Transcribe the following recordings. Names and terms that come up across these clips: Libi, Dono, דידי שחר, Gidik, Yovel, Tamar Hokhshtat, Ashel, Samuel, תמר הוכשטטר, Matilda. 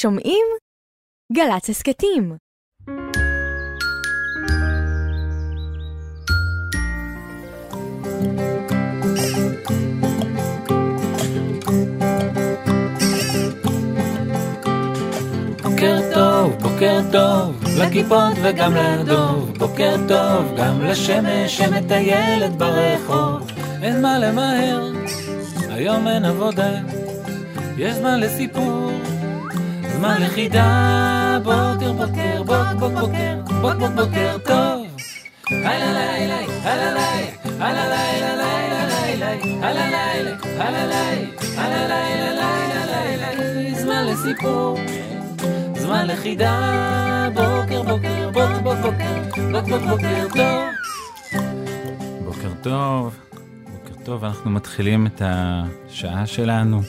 שומעים? גל"צ הסכתים. בוקר טוב, בוקר טוב, לכיפות וגם לדוב. בוקר טוב, גם לשמש שמטיילת ברחוב. אין מה למהר, היום אין עבודה, יש זמן לסיפור, זמן לחידה. בוקר בוקר, בוק בוק בוקר, בוק בוק בוקר טוב. הלא לילה, הלא לילה, הלא לילה לילה לילה, הלא לילה, הלא לילה, הלא לילה לילה לילה, זמן לסיפור, זמן לחידה. בוקר בוקר, בוק בוק בוקר, בוק בוק בוקר טוב. בוקר טוב. טוב, אנחנו מתחילים את השעה שלנו,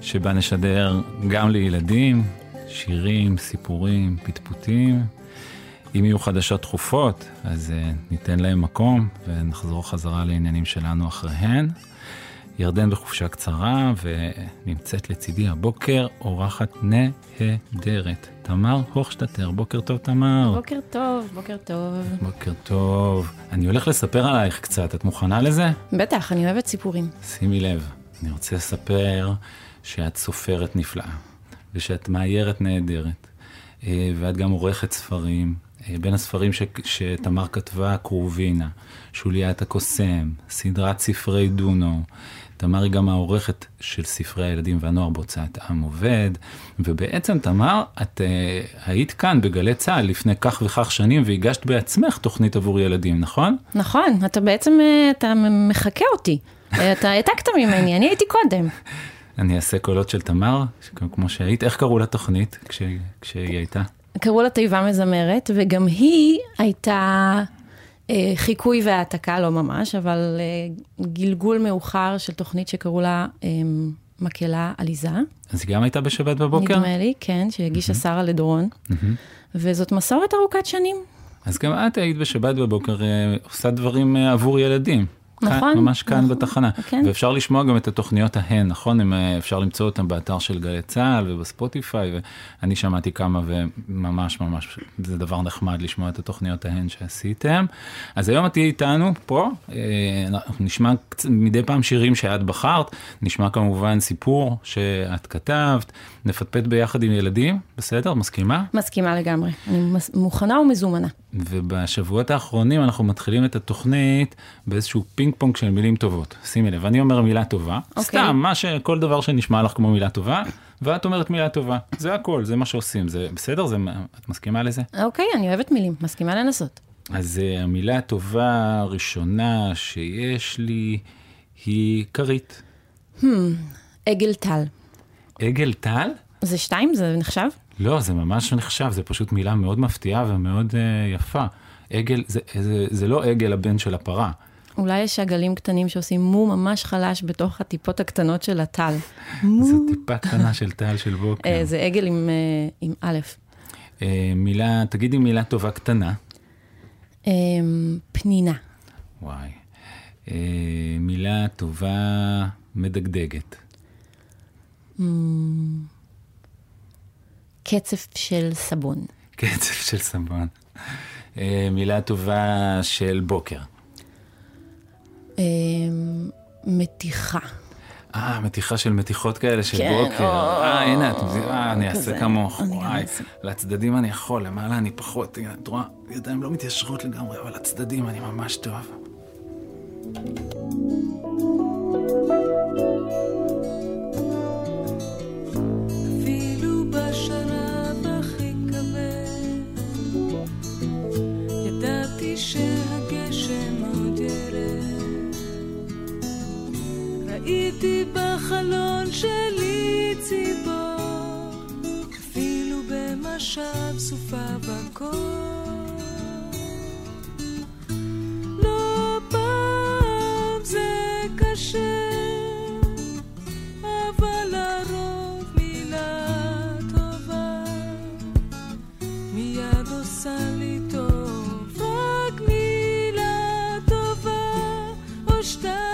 שבה נשדר גם לילדים, שירים, סיפורים, פטפוטים. אם יהיו חדשות תכופות, אז ניתן להם מקום, ונחזור חזרה לעניינים שלנו אחריהן. ירדן בחופשה קצרה, ונמצאת לצידי הבוקר, אורחת נהדרת, תמר הוכשטטר. בוקר טוב, תמר. בוקר טוב, בוקר טוב. בוקר טוב. אני הולך לספר עלייך קצת, את מוכנה לזה? בטח, אני אוהבת סיפורים. שימי לב, אני רוצה לספר שאת סופרת נפלאה, ושאת מאיירת נהדרת, ואת גם עורכת ספרים. בין הספרים שתמר כתבה, קרובינה, שוליית הקוסם, סדרת ספרי דונו. תמר היא גם העורכת של ספרי הילדים והנוער בהוצאת עם עובד, ובעצם תמר, את היית כאן בגלי צהל לפני כך וכך שנים, והגשת בעצמך תוכנית עבור ילדים, נכון? נכון, אתה בעצם, אתה מחכה אותי, אתה העתקת ממני, אני הייתי קודם. אני אעשה קולות של תמר, כמו שהיית, איך קראו לה תוכנית כשהיא הייתה? קראו לה תיבה מזמרת, וגם היא הייתה חיקוי והעתקה, לא ממש, אבל גלגול מאוחר של תוכנית שקראו לה מקהלה עליזה. אז היא גם הייתה בשבת בבוקר? נדמה לי, כן, שהגישה שרה לדורון. וזאת מסורת ארוכת שנים. אז גם את היית בשבת בבוקר, עושה דברים עבור ילדים. נכון. ממש כאן בתחנה. ואפשר לשמוע גם את התוכניות ההן, נכון? אפשר למצוא אותן באתר של גלי צהל ובספוטיפיי, ואני שמעתי כמה וממש ממש, זה דבר נחמד לשמוע את התוכניות ההן שעשיתם. אז היום את תהיה איתנו פה, נשמע מדי פעם שירים שאת בחרת, נשמע כמובן סיפור שאת כתבת, נפטפט ביחד עם ילדים, בסדר? מסכימה? מסכימה לגמרי. אני מוכנה ומזומנה. ובשבועות האחרונים אנחנו מתחילים את התוכנית באיזשהו פינג פונג של מילים טובות. שימי לב, אני אומר מילה טובה. סתם, כל דבר שנשמע לך כמו מילה טובה, ואת אומרת מילה טובה. זה הכל, זה מה שעושים. זה בסדר? את מסכימה לזה? אוקיי, אני אוהבת מילים. מסכימה לנסות. אז המילה הטובה הראשונה שיש לי היא כרית. עגל טל. עגל טל? זה שתיים? זה נחשב? לא, זה ממש נחשב, זה פשוט מילה מאוד מפתיעה ומאוד יפה. עגל, זה לא עגל הבן של הפרה. אולי יש עגלים קטנים שעושים מו ממש חלש בתוך הטיפות הקטנות של הטל. זה טיפה קטנה של טל של בוקר. זה עגל עם א'. מילה, תגידי מילה טובה קטנה. פנינה. וואי. מילה טובה מדגדגת. קצף של סבון. קצף של סבון. מילה טובה של בוקר. מתיחה. מתיחה של מתיחות כאלה של בוקר. הנה, אני אעשה כמוך. לצדדים אני יכול, למעלה אני פחות. את רואה, ידיים לא מתיישרות לגמרי, אבל לצדדים אני ממש טוב. אפילו בשלב הכי כבד ידעתי שהגשם עוד ירד. ראיתי בחלון שלי ציבור, אפילו במשב סופה בקור. לא פעם זה קשה, אבל הרוב מילה טובה מיד עושה לי טוב. רק מילה טובה או שתיים,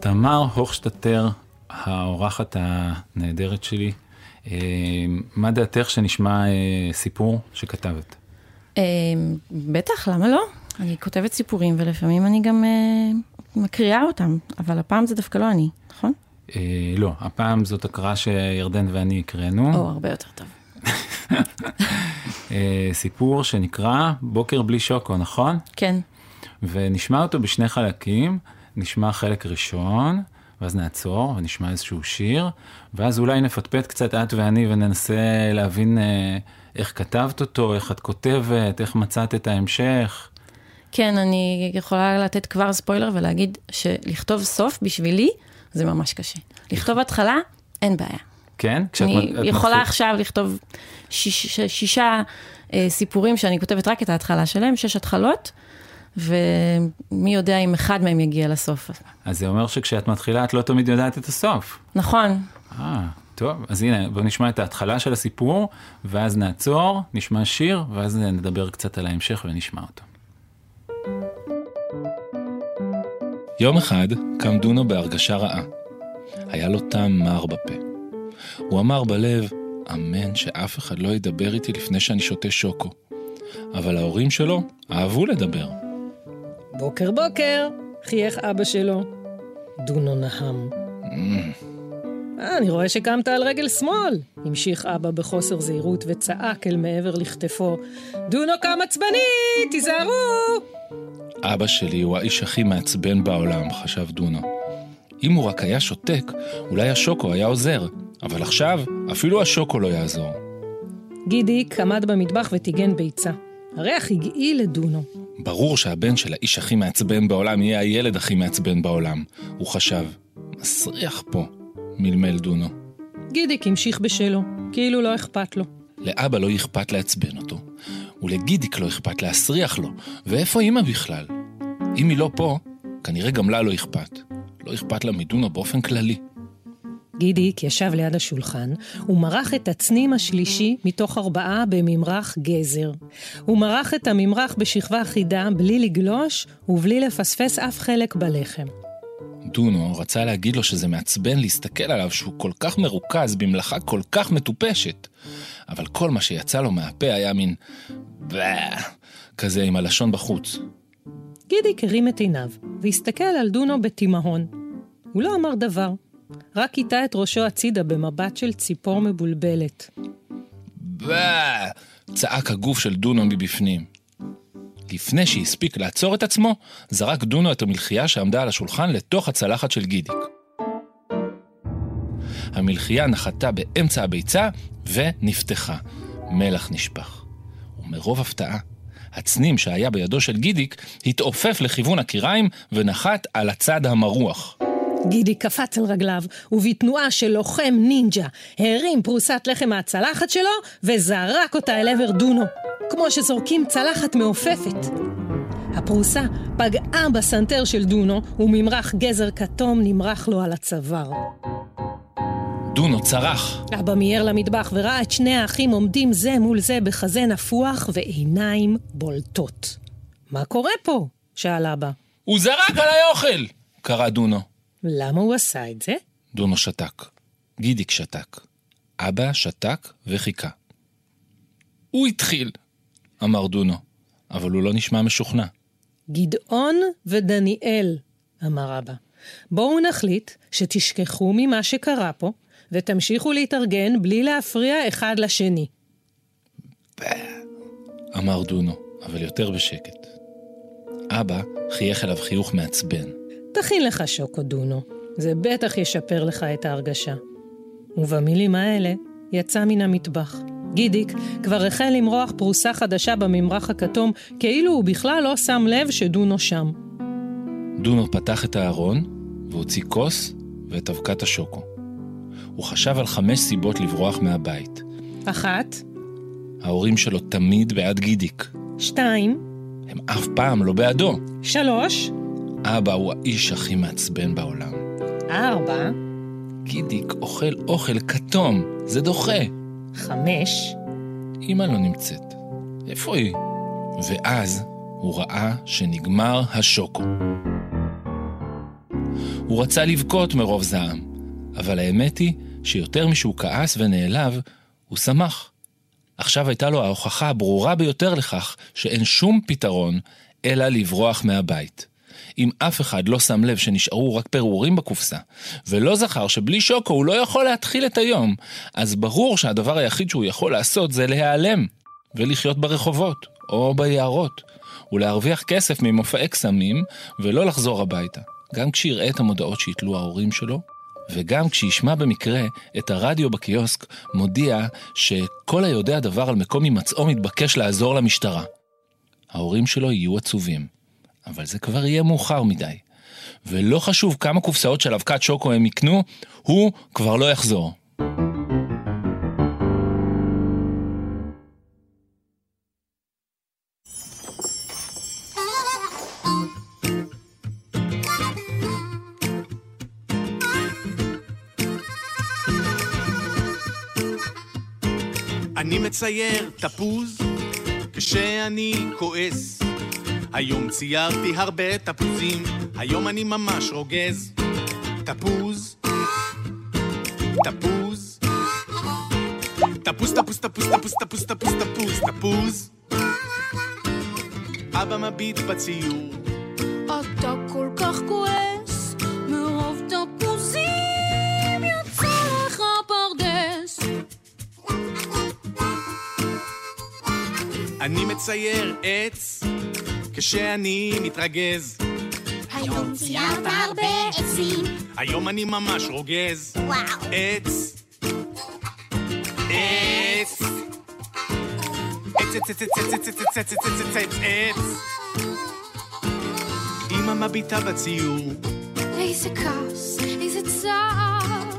תמר הוכשטטר, האורחת הנהדרת שלי, מה דעתך שנשמע סיפור שכתבת? בטח, למה לא? אני כותבת סיפורים ולפעמים אני גם מקריאה אותם, אבל הפעם זה דווקא לא אני, נכון? לא, הפעם זאת הקראה שירדן ואני הקראנו. או, הרבה יותר טוב. סיפור שנקרא בוקר בלי שוקו, נכון? כן. ונשמע אותו בשני חלקים. נשמע חלק ראשון, ואז נעצור, ונשמע איזשהו שיר, ואז אולי נפטפט קצת את ואני, וננסה להבין איך כתבת אותו, איך את כותבת, איך מצאת את ההמשך. כן, אני יכולה לתת כבר ספוילר, ולהגיד שלכתוב סוף בשבילי, זה ממש קשה. לכתוב התחלה, אין בעיה. כן? אני יכולה עכשיו לכתוב שישה סיפורים, שאני כותבת רק את ההתחלה שלהם, 6 התחלות, ומי יודע אם אחד מהם יגיע לסוף. אז זה אומר שכשאת מתחילה, את לא תמיד יודעת את הסוף. נכון. טוב, אז הנה, בוא נשמע את ההתחלה של הסיפור, ואז נעצור, נשמע שיר, ואז נדבר קצת על ההמשך ונשמע אותו. יום אחד קם דונו בהרגשה רעה. היה לו טעם מר בפה. הוא אמר בלב, אמן שאף אחד לא ידבר איתי לפני שאני שותה שוקו. אבל ההורים שלו אהבו לדבר. בוקר בוקר, חייך אבא שלו. דונו נהם. אני רואה שקמת על רגל שמאל. המשיך אבא בחוסר זהירות וצעק אל מעבר לכתפו. דונו קם עצבני, תיזהרו! אבא שלי הוא האיש הכי מעצבן בעולם, חשב דונו. אם הוא רק היה שותק, אולי השוקו היה עוזר. אבל עכשיו אפילו השוקו לא יעזור. גידיק עמד במטבח וטיגן ביצה. הריח הגעי לדונו. ברור שהבן של האיש הכי מעצבן בעולם יהיה הילד הכי מעצבן בעולם. הוא חשב, מסריח פה, מלמל דונו. גידיק המשיך בשלו, כאילו לא אכפת לו. לאבא לא אכפת לעצבן אותו, ולגידיק לא אכפת להסריח לו, ואיפה אמא בכלל? אם היא לא פה, כנראה גם לה לא אכפת. לא אכפת לה מדונו באופן כללי. גידיק ישב ליד השולחן, הוא מרח את הצנים השלישי מתוך 4 בממרח גזר. הוא מרח את הממרח בשכבה אחידה בלי לגלוש ובלי לפספס אף חלק בלחם. דונו רצה להגיד לו שזה מעצבן להסתכל עליו שהוא כל כך מרוכז במלאכה כל כך מטופשת. אבל כל מה שיצא לו מהפה היה מין כזה עם הלשון בחוץ. גידיק הרים את עיניו והסתכל על דונו בתימהון. הוא לא אמר דבר. רק איתה את ראשו הצידה במבט של ציפור מבולבלת. צעק הגוף של דונו מבפנים. לפני שהספיק לעצור את עצמו, זרק דונו את המלחייה שעמדה על השולחן לתוך הצלחת של גידיק. המלחייה נחתה באמצע הביצה ונפתחה. מלח נשפך. ומרוב הפתעה, הצנים שהיה בידו של גידיק התעופף לכיוון הקיריים ונחת על הצד המרוח. גידיק קפץ על רגליו, ובתנועה של לוחם נינג'ה, הרים פרוסת לחם מהצלחת שלו וזרק אותה אל עבר דונו, כמו שזורקים צלחת מעופפת. הפרוסה פגעה בסנטר של דונו, וממרח גזר כתום נמרח לו על הצוואר. דונו צרח. אבא מייר למטבח וראה את שני האחים עומדים זה מול זה בחזה נפוח ועיניים בולטות. מה קורה פה? שאל אבא. הוא זרק עליי אוכל! קרא דונו. למה הוא עשה את זה? דונו שתק. גידיק שתק. אבא שתק וחיכה. הוא התחיל, אמר דונו, אבל הוא לא נשמע משוכנע. גדעון ודניאל, אמר אבא. בואו נחליט שתשכחו ממה שקרה פה, ותמשיכו להתארגן בלי להפריע אחד לשני. אמר דונו, אבל יותר בשקט. אבא חייך אליו חיוך מעצבן. תכין לך שוקו דונו, זה בטח ישפר לך את ההרגשה. ובמילים האלה יצא מן המטבח. גידיק כבר החל למרוח פרוסה חדשה בממרח הכתום, כאילו הוא בכלל לא שם לב שדונו שם. דונו פתח את הארון והוציא כוס ואת אבקת השוקו. הוא חשב על 5 סיבות לברוח מהבית. 1. ההורים שלו תמיד בעד גידיק. 2. הם אף פעם לא בעדו. 3. אבא הוא האיש הכי מעצבן בעולם. 4. גידיק אוכל אוכל כתום, זה דוחה. 5. אמא לא נמצאת. איפה היא? ואז הוא ראה שנגמר השוקו. הוא רצה לבכות מרוב זעם, אבל האמת היא שיותר משהוא כעס ונעלב, הוא שמח. עכשיו הייתה לו ההוכחה הברורה ביותר לכך שאין שום פתרון אלא לברוח מהבית. אם אף אחד לא שם לב שנשארו רק פירורים בקופסה, ולא זכר שבלי שוקו הוא לא יכול להתחיל את היום, אז ברור שהדבר היחיד שהוא יכול לעשות זה להיעלם, ולחיות ברחובות או ביערות, ולהרוויח כסף ממופעי קסמים ולא לחזור הביתה, גם כשיראה את המודעות שהתלו ההורים שלו, וגם כשישמע במקרה את הרדיו בקיוסק מודיע שכל היודע דבר על מקום הימצאו מתבקש לעזור למשטרה. ההורים שלו יהיו עצובים, אבל זה כבר יהיה מאוחר מדי. ולא חשוב כמה קופסאות של אבקת שוקו הם יקנו, הוא כבר לא יחזור. אני מצייר תפוז כשאני כועס, היום ציירתי הרבה תפוזים, היום אני ממש רוגז. תפוז, תפוז, תפוז, תפוז, תפוז, תפוז, תפוז, תפוז, תפוז, תפוז. אבא מביט בציור. אתה כל כך כועס, מרוב תפוזים יצא לך פרדס. אני מצייר עץ כשאני מתרגז, היום ציירת הרבה עצים, היום אני ממש רוגז. וואו. עץ, עץ, עץ, עץ, עץ, עץ, עץ, עץ, עץ, עץ, עץ, עץ. אמא מביטה בציור. איזה כעס, איזה צער,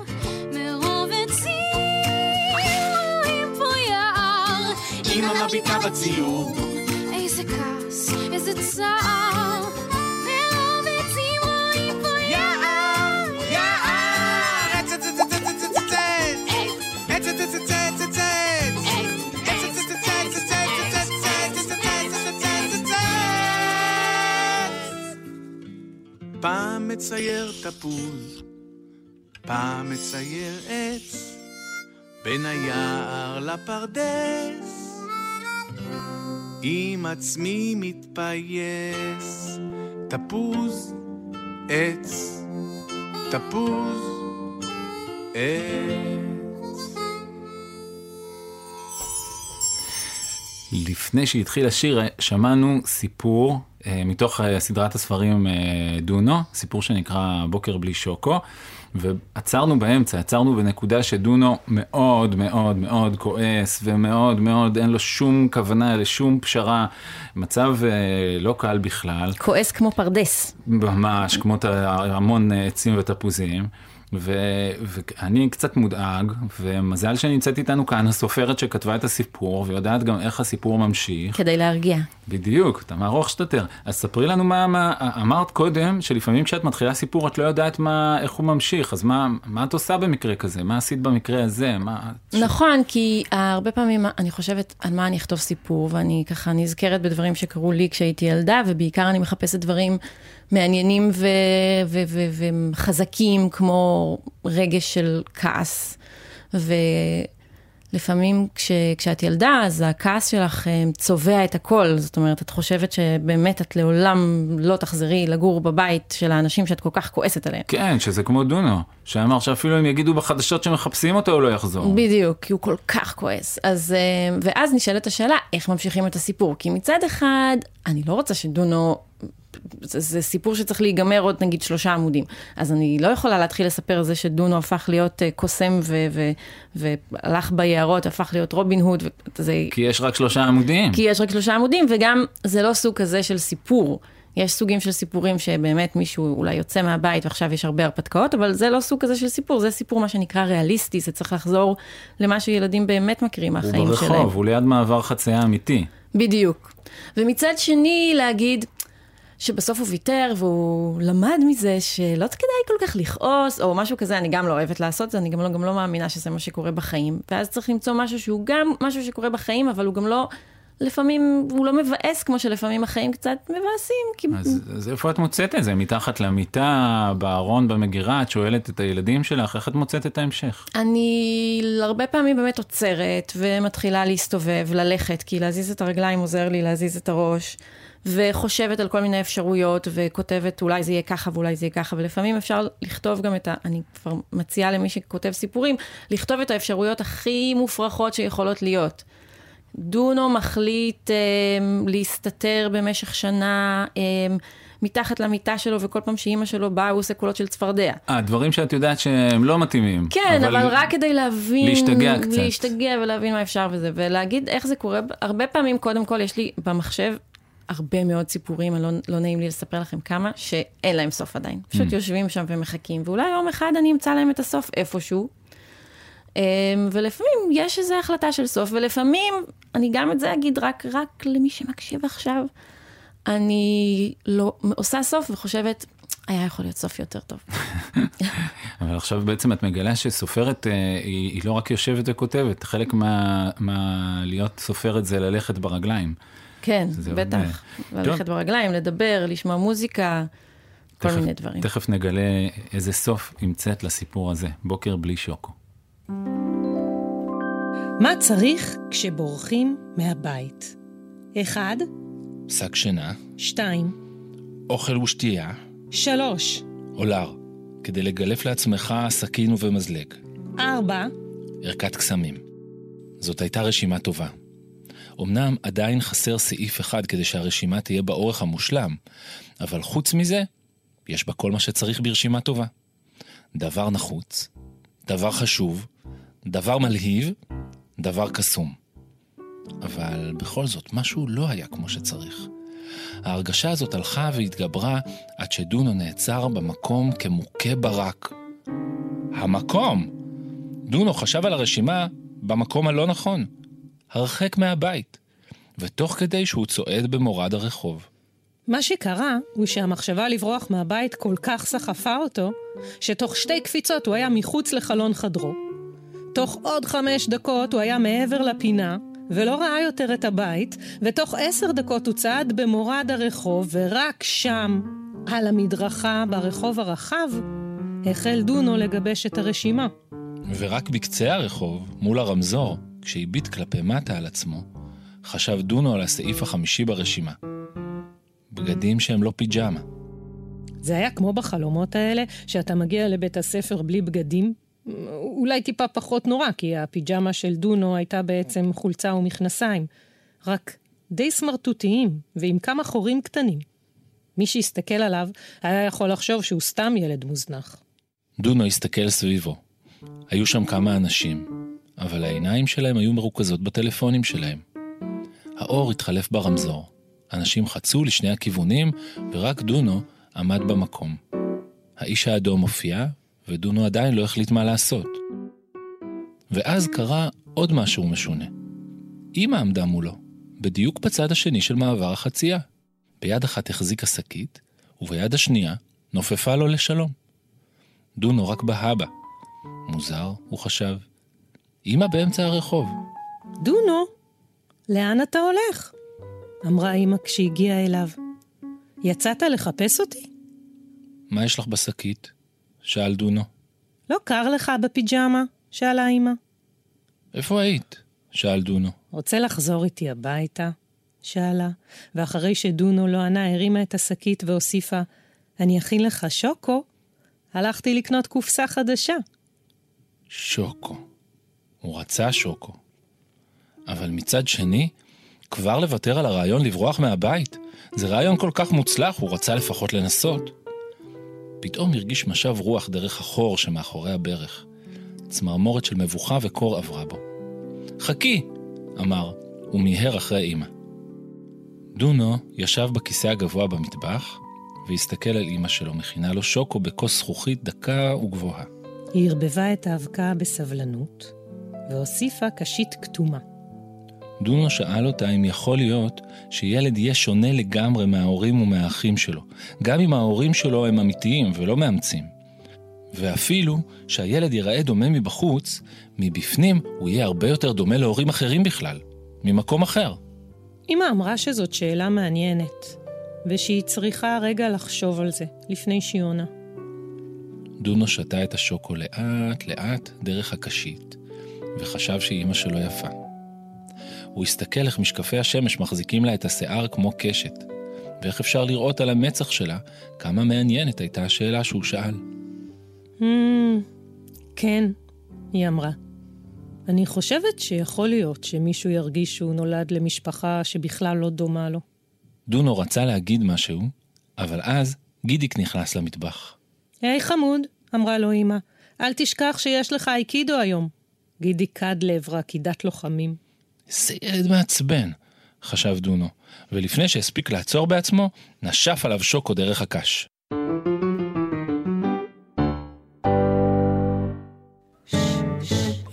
מרוב עצים רואים פה יער. אמא מביטה בציור. איזה כעס, איזה צער, מרוב עצים רואים פה יער. יער! עץ, עץ, עץ, עץ, עץ, עץ, עץ, עץ, עץ, עץ, עץ, עץ, עץ, עץ, עץ, עץ. פעם מצייר תפוז, פעם מצייר עץ, בין היער לפרדס, עם עצמי מתפייס. תפוז, עץ, תפוז, עץ. לפני שהתחיל השיר, שמענו סיפור מתוך סדרת הספרים דונו, סיפור שנקרא בוקר בלי שוקו, ועצרנו באמצע, עצרנו בנקודה שדונו מאוד מאוד מאוד כועס, ומאוד מאוד אין לו שום כוונה, לשום פשרה, מצב לא קל בכלל. כועס כמו פרדס. ממש, כמו המון עצים וטפוזים. ואני קצת מודאג, ומזל שנמצאת איתנו כאן הסופרת שכתבה את הסיפור, ויודעת גם איך הסיפור ממשיך. כדי להרגיע. בדיוק, תמר הוכשטט. אז ספרי לנו מה אמרת קודם, שלפעמים כשאת מתחילה סיפור, את לא יודעת איך הוא ממשיך, אז מה את עושה במקרה כזה? מה עשית במקרה הזה? נכון, כי הרבה פעמים אני חושבת על מה אני אכתוב סיפור, ואני ככה נזכרת בדברים שקרו לי כשהייתי ילדה, ובעיקר אני מחפשת דברים מעניינים וחזקים, כמו רגש של כעס. ולפעמים כשאת ילדה, אז הכעס שלך צובע את הכל. זאת אומרת, את חושבת שבאמת את לעולם לא תחזרי לגור בבית של האנשים שאת כל כך כועסת עליהם. כן, שזה כמו דונו, שאמר שאפילו אם יגידו בחדשות שמחפשים אותו, הוא לא יחזור. בדיוק, כי הוא כל כך כועס. ואז נשאלת השאלה, איך ממשיכים את הסיפור? כי מצד אחד, אני לא רוצה שדונו... זה סיפור שצריך להיגמר עוד נגיד 3 עמודים. אז אני לא יכולה להתחיל לספר על זה שדונו הפך להיות קוסם והלך ביערות, הפך להיות רובין הוד. כי יש רק 3 עמודים. כי יש רק 3 עמודים, וגם זה לא סוג כזה של סיפור. יש סוגים של סיפורים שבאמת מישהו אולי יוצא מהבית, ועכשיו יש הרבה הרפתקאות, אבל זה לא סוג כזה של סיפור, זה סיפור מה שנקרא ריאליסטי, זה צריך לחזור למה שילדים באמת מכירים מהחיים שלהם. הוא ברחוב, הוא ליד מעבר חצייה אמיתי. בדיוק. ומצד שני להגיד שבסוף הוא ויתר, והוא למד מזה שלא כדאי כל כך לכעוס, או משהו כזה, אני גם לא אוהבת לעשות זה, אני גם לא מאמינה שזה מה שקורה בחיים. ואז צריך למצוא משהו שהוא גם משהו שקורה בחיים, אבל הוא גם לא, לפעמים, הוא לא מבאס, כמו שלפעמים החיים קצת מבאסים. אז איפה את מוצאת את זה? מתחת למיטה, בארון, במגירה, את שואלת את הילדים שלך, איך את מוצאת את ההמשך? אני הרבה פעמים באמת עוצרת, ומתחילה להסתובב, ללכת, כי להזיז את הרגליים עוזר לי, להזיז את הראש. וחושבת על כל מיני אפשרויות, וכותבת אולי זה יהיה ככה ואולי זה יהיה ככה, ולפעמים אפשר לכתוב גם את ה... אני כבר מציעה למי שכותב סיפורים, לכתוב את האפשרויות הכי מופרכות שיכולות להיות. דונו מחליט להסתתר במשך שנה מתחת למיטה שלו, וכל פעם שאימא שלו באה, הוא עושה קולות של צפרדע. דברים שאת יודעת שהם לא מתאימים. כן, אבל רק כדי להבין... להשתגע קצת. להשתגע ולהבין מה אפשר וזה, ולהגיד איך זה קורה. הרבה פעמים, קודם כל, יש לי במחשב הרבה מאוד סיפורים, לא נעים לי לספר לכם כמה, שאין להם סוף עדיין. פשוט יושבים שם ומחכים, ואולי יום אחד אני אמצא להם את הסוף איפשהו, ולפעמים יש איזו החלטה של סוף, ולפעמים, אני גם את זה אגיד רק למי שמקשיב עכשיו, אני לא עושה סוף וחושבת, היה יכול להיות סוף יותר טוב. אבל עכשיו בעצם את מגלה שסופרת, היא לא רק יושבת וכותבת, חלק מה להיות סופרת זה ללכת ברגליים. כן, בטח. ללכת ברגליים, לדבר, לשמוע מוזיקה, כל מיני דברים. תכף נגלה איזה סוף ימצאת לסיפור הזה. בוקר בלי שוקו. מה צריך כשבורחים מהבית? 1. שק שינה. 2. אוכל ושתייה. 3. אולר, כדי לגלף לעצמך סכין ומזלג. 4. ערכת קסמים. זאת הייתה רשימה טובה. אמנם עדיין חסר סעיף אחד כדי שהרשימה תהיה באורך המושלם, אבל חוץ מזה, יש בה כל מה שצריך ברשימה טובה. דבר נחוץ, דבר חשוב, דבר מלהיב, דבר קסום. אבל בכל זאת, משהו לא היה כמו שצריך. ההרגשה הזאת הלכה והתגברה עד שדונו נעצר במקום כמוכה ברק. המקום! דונו חשב על הרשימה במקום הלא נכון. הרחק מהבית, ותוך כדי שהוא צועד במורד הרחוב. מה שקרה הוא שהמחשבה לברוח מהבית כל כך סחפה אותו, שתוך 2 קפיצות הוא היה מחוץ לחלון חדרו. תוך עוד 5 דקות הוא היה מעבר לפינה, ולא ראה יותר את הבית, ותוך 10 דקות הוא צעד במורד הרחוב, ורק שם, על המדרכה ברחוב הרחב, החל דונו לגבש את הרשימה. ורק בקצה הרחוב, מול הרמזור, כשהביט כלפי מטה על עצמו, חשב דונו על הסעיף 5 ברשימה. בגדים שהם לא פיג'מה. זה היה כמו בחלומות האלה, שאתה מגיע לבית הספר בלי בגדים, אולי טיפה פחות נורא, כי הפיג'מה של דונו הייתה בעצם חולצה ומכנסיים. רק די סמרטוטיים ועם כמה חורים קטנים. מי שיסתכל עליו היה יכול לחשוב שהוא סתם ילד מוזנח. דונו הסתכל סביבו. היו שם כמה אנשים, אבל העיניים שלהם היו מרוכזות בטלפונים שלהם. האור התחלף ברמזור. אנשים חצו לשני הכיוונים, ורק דונו עמד במקום. האיש האדום הופיע, ודונו עדיין לא החליט מה לעשות. ואז קרה עוד משהו משונה. אמא עמדה מולו, בדיוק בצד השני של מעבר החצייה. ביד אחת החזיקה שקית, וביד השנייה נופפה לו לשלום. דונו רק בהבא. מוזר, הוא חשב. אמא באמצע הרחוב. דונו, לאן אתה הולך? אמרה אמא כשהגיעה אליו. יצאת לחפש אותי? מה יש לך בשקית? שאל דונו. לא קר לך בפיג'מה? שאלה אמא. איפה היית? שאל דונו. רוצה לחזור איתי הביתה? שאלה. ואחרי שדונו לא ענה, הרימה את השקית והוסיפה, אני אכין לך שוקו? הלכתי לקנות קופסה חדשה. שוקו. הוא רצה שוקו. אבל מצד שני, כבר לוותר על הרעיון לברוח מהבית. זה רעיון כל כך מוצלח, הוא רצה לפחות לנסות. פתאום הרגיש משב רוח דרך החור שמאחורי הברך. צמרמורת של מבוכה וקור עברה בו. חכי, אמר, ומיהר אחרי אמא. דונו ישב בכיסא הגבוה במטבח, והסתכל על אמא שלו, מכינה לו שוקו בכוס זכוכית דקה וגבוהה. היא הרבבה את האבקה בסבלנות, והוסיפה קשית כתומה. דונו שאל אותה אם יכול להיות שילד יהיה שונה לגמרי מההורים ומהאחים שלו, גם אם ההורים שלו הם אמיתיים ולא מאמצים. ואפילו שהילד ייראה דומה מבחוץ, מבפנים הוא יהיה הרבה יותר דומה להורים אחרים בכלל, ממקום אחר. אמא אמרה שזאת שאלה מעניינת, ושהיא צריכה רגע לחשוב על זה לפני שיונה. דונו שתה את השוקו לאט לאט דרך הקשית, וחשב שאמא שלו יפה. הוא הסתכל איך משקפי השמש מחזיקים לה את השיער כמו קשת, ואיך אפשר לראות על המצח שלה כמה מעניינת הייתה השאלה שהוא שאל. כן, היא אמרה. אני חושבת שיכול להיות שמישהו ירגיש שהוא נולד למשפחה שבכלל לא דומה לו. דונו רצה להגיד משהו, אבל אז גידיק נכנס למטבח. היי חמוד, אמרה לו אמא, אל תשכח שיש לך אייקידו היום. גידיק קד לעברה קידת לוחמים. זה ילד מעצבן, חשב דונו, ולפני שהספיק לעצור בעצמו, נשף עליו שוקו דרך הקש.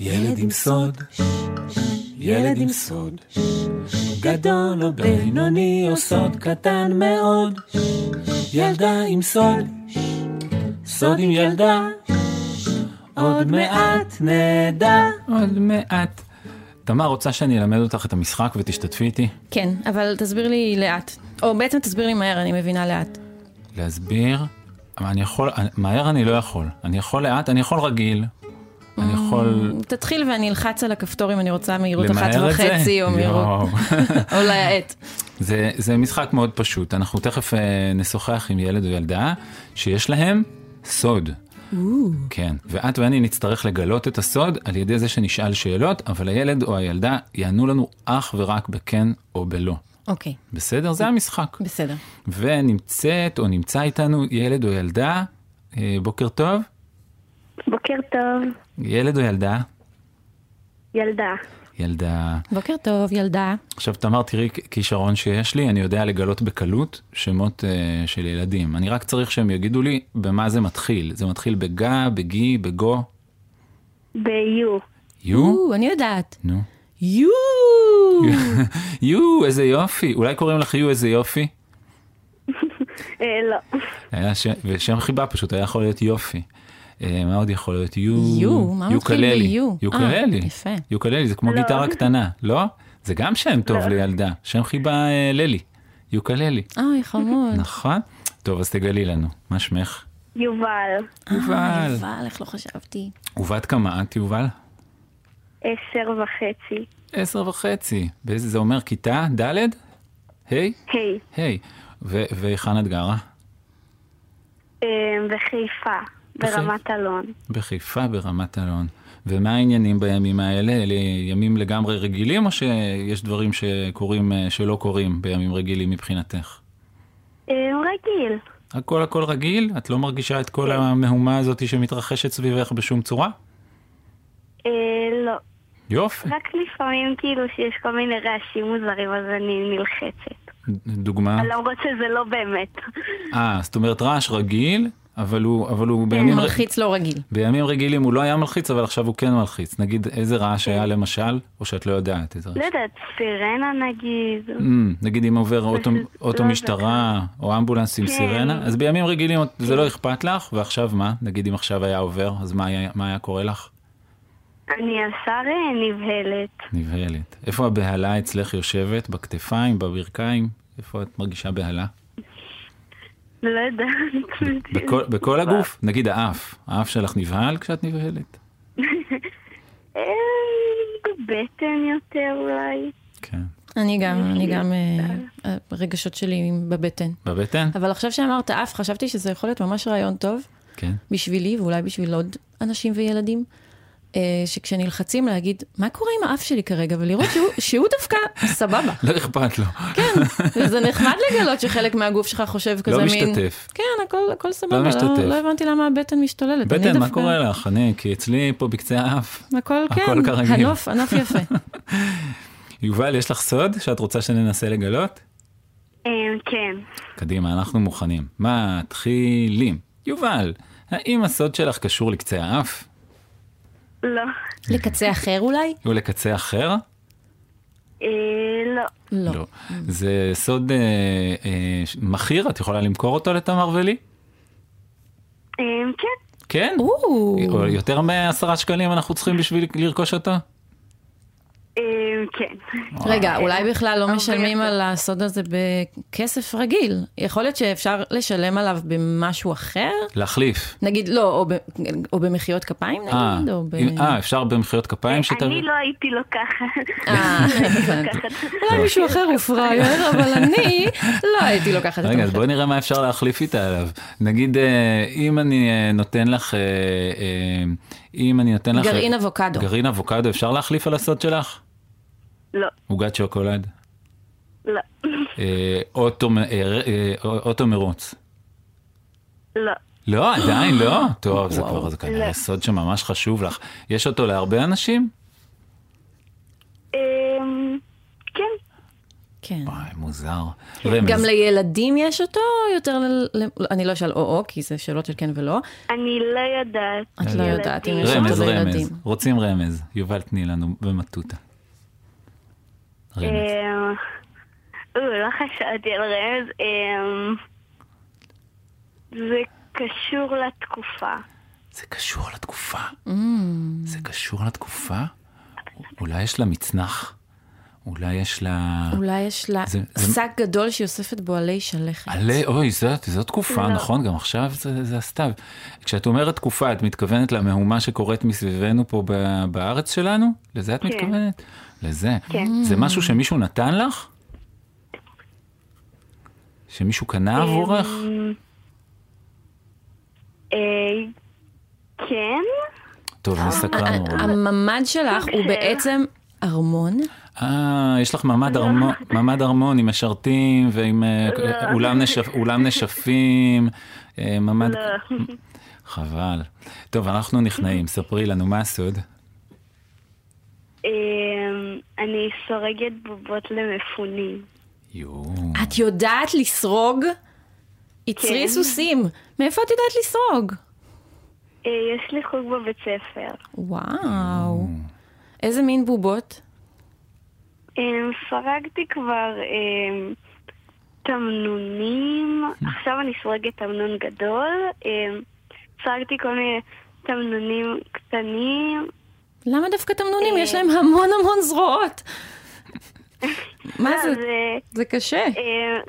ילד עם סוד, ילד עם סוד, גדול או בינוני או סוד קטן מאוד, ילדה עם סוד, סוד עם ילדה, עוד מעט נדע, עוד מעט. תמר, רוצה שאני אלמד אותך את המשחק ותשתתפי איתי? כן, אבל תסביר לי לאט, או בעצם תסביר לי מהר, אני מבינה לאט. להסביר? מהר אני לא יכול, אני יכול לאט, אני יכול רגיל. אני יכול... תתחיל ואני אלחץ על הכפתור אם אני רוצה מהירות 1.5 או מהירות. או להאט. זה משחק מאוד פשוט. אנחנו תכף נשוחח עם ילד או ילדה שיש להם סוד. כן. ואת ואני נצטרך לגלות את הסוד על ידי זה שנשאל שאלות, אבל הילד או הילדה יענו לנו אך ורק בכן או בלא. אוקיי. בסדר? זה המשחק. בסדר. ונמצאת או נמצא איתנו ילד או ילדה. בוקר טוב. בוקר טוב. ילד או ילדה? ילדה. ילדה. בוקר טוב, ילדה. עכשיו תמר, תראי כישרון שיש לי, אני יודע לגלות בקלות שמות של ילדים. אני רק צריך שהם יגידו לי במה זה מתחיל. זה מתחיל בגה, בגי, בגו? ביו. יו? אני יודעת. נו. יו! יו, איזה יופי. אולי קוראים לך יו איזה יופי? לא. ושם חיבה פשוט, היה יכול להיות יופי. מה עוד יכול להיות? יוקללי. יוקללי. יפה. יוקללי, זה כמו גיטרה קטנה, לא? זה גם שם טוב לילדה. שם חיבה לילי. יוקללי. אוי, חמוד. נכון. טוב, אז תגלי לנו. מה שמך? יובל. יובל. יובל, איך לא חשבתי. ובת כמה? את יובל? 10.5. 10.5. באיזה זה אומר? כיתה? ד'? היי? היי. היי. והיכן את גרה? בחיפה. ברמת אלון. בחיפה, ברמת אלון. ומה העניינים בימים האלה? אלה ימים לגמרי רגילים, או שיש דברים שקורים, שלא קורים בימים רגילים מבחינתך? רגיל. הכל רגיל? את לא מרגישה את כל המהומה הזאת שמתרחשת סביבך בשום צורה? לא. יופי. רק לפעמים כאילו שיש כל מיני רעשים מוזרים, אז אני נלחצת. דוגמה? למרות שזה לא באמת. זאת אומרת רעש רגיל, אבל הוא בימים... מלחיץ לא רגיל. בימים רגילים הוא לא היה מלחיץ, אבל עכשיו הוא כן מלחיץ. נגיד איזה רעש היה למשל, או שאת לא יודעת? לא יודעת, סירנה נגיד. נגיד אם עובר אוטו משטרה, או אמבולנס עם סירנה, אז בימים רגילים זה לא אכפת לך, ועכשיו מה? נגיד אם עכשיו היה עובר, אז מה היה קורה לך? אני ישר נבהלת. נבהלת. איפה הבהלה אצלך יושבת? בכתפיים, בברכיים? איפה את מרגישה בהלה? לא יודעת. בכל הגוף? נגיד האף. האף שלך נבהל כשאת נבהלת? בבטן יותר אולי. כן. אני גם הרגשות שלי בבטן. בבטן? אבל עכשיו שאמרת האף, חשבתי שזה יכול להיות ממש רעיון טוב. כן. בשבילי ואולי בשביל עוד אנשים וילדים. שכשנלחצים להגיד, מה קורה עם האף שלי כרגע? ולראות שהוא דווקא סבבה. לא אכפת לו. כן, וזה נחמד לגלות שחלק מהגוף שלך חושב כזה מין... לא משתתף. כן, הכל סבבה. לא משתתף. לא הבנתי למה הבטן משתוללת. בטן, מה קורה לך? אני, כי אצלי פה בקצה האף. הכל כרגיל. ענף יפה. יובל, יש לך סוד שאת רוצה שננסה לגלות? כן. קדימה, אנחנו מוכנים. מתחילים. יובל, האם הסוד שלך קשור לקצה האף? לא. לקצה אחר אולי? או לקצה אחר? לא. זה סוד מחיר, את יכולה למכור אותו לתמר ולי? כן. כן? או יותר מ10 שקלים אנחנו צריכים בשביל לרכוש אותו? כן. רגע, אולי בכלל לא משלמים על הסוד הזה בכסף רגיל. יכול להיות שאפשר לשלם עליו במשהו אחר? להחליף. נגיד, לא, או במחיאות כפיים נגיד, או ב... אפשר במחיאות כפיים שאתה... אני לא הייתי לוקחת. אולי מישהו אחר הוא פראייר, אבל אני לא הייתי לוקחת. רגע, אז בואי נראה מה אפשר להחליף איתה עליו. נגיד, אם אני נותן לך... גרעין אבוקדו. גרעין אבוקדו, אפשר להחליף על הסוד שלך? לא. עוגת שוקולד? לא. אוטו מרוץ? לא. לא, עדיין לא? טוב, זה כבר כנראה סוד שממש חשוב לך. יש אותו להרבה אנשים? כן. וואי, מוזר. גם לילדים יש אותו? יותר... אני לא אשאל או-או, כי זה שאלות של כן ולא. אני לא יודעת. את לא יודעת אם יש אותו לילדים. רוצים רמז. יובל, תני לנו במטוטה. רמז. לא חשבתי על רמז. זה קשור לתקופה. זה קשור לתקופה? זה קשור לתקופה? אולי יש לה מצנח? אולי יש לה שק גדול שיוספת בו עלי שלכת. עלי, אוי, זו תקופה, נכון? גם עכשיו זה הסתיו. כשאת אומרת תקופה, את מתכוונת למהומה שקורית מסביבנו פה בארץ שלנו? לזה את מתכוונת? לזה. זה משהו שמישהו נתן לך? שמישהו קנה עבורך? כן. טוב, נסקרנו. הממד שלך הוא בעצם ארמון? יש לך ממד ארמון עם השרתים ועם אולם נשפים, ממד... חבל. טוב, אנחנו נכנעים. ספרי לנו, מה הסוד? אני סורגת בובות למפונים. את יודעת לסרוג? יצרי סוסים. מאיפה את יודעת לסרוג? יש לי חוג בבית ספר. וואו. איזה מין בובות? סרגתי כבר תמנונים, עכשיו אני סורגת תמנון גדול, סרגתי כל מיני תמנונים קטנים. למה דווקא תמנונים? יש להם המון המון זרועות. מה זה? זה קשה.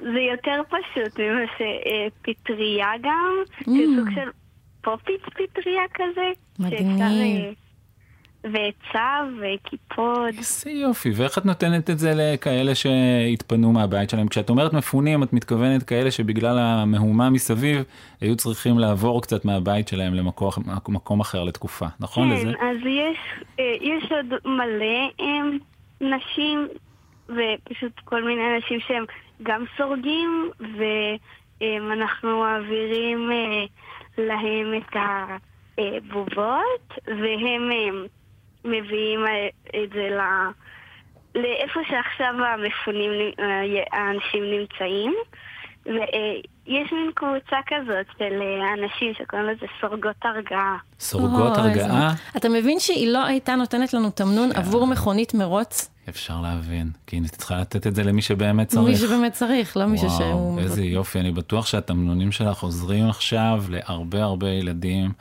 זה יותר פשוט ממה שפטריה גם, זה סוג של פופיץ פטריה כזה. מדהים. ועצה וקיפוד. איזה יופי, ואיך את נותנת את זה לכאלה שהתפנו מהבית שלהם? כשאת אומרת מפונים, את מתכוונת כאלה שבגלל המהומה מסביב, היו צריכים לעבור קצת מהבית שלהם למקום אחר לתקופה, נכון? כן, לזה? אז יש עוד מלא נשים, ופשוט כל מיני אנשים שהם גם סורגים, ואנחנו מעבירים להם את הבובות, והם מביאים את זה לאיפה שעכשיו המפונים, האנשים נמצאים, ויש מין קבוצה כזאת של אנשים שקוראים לזה סורגות הרגעה. סורגות הרגעה? אתה מבין שהיא לא הייתה נותנת לנו תמנון עבור מכונית מרוץ? אפשר להבין, כי היא צריכה לתת את זה למי שבאמת צריך. מי שבאמת צריך, לא מישהו שהוא... וואו, איזה יופי, אני בטוח שהתמנונים שלך עוזרים עכשיו להרבה הרבה ילדים,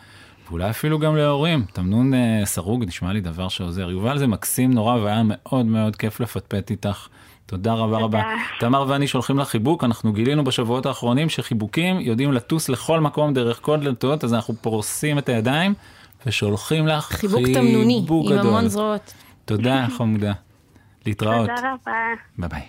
ואולי אפילו גם להורים. תמנון סרוג נשמע לי דבר שעוזר. יובל, זה מקסים נורא, והיה מאוד מאוד כיף לפטפט איתך. תודה רבה רבה. תמר ואני שולחים לך חיבוק, אנחנו גילינו בשבועות האחרונים שחיבוקים יודעים לטוס לכל מקום דרך כל דלתות, אז אנחנו פורסים את הידיים ושולחים לך חיבוק תמנוני, עם המון זרועות. תודה חמודה. להתראות. תודה רבה. ביי ביי.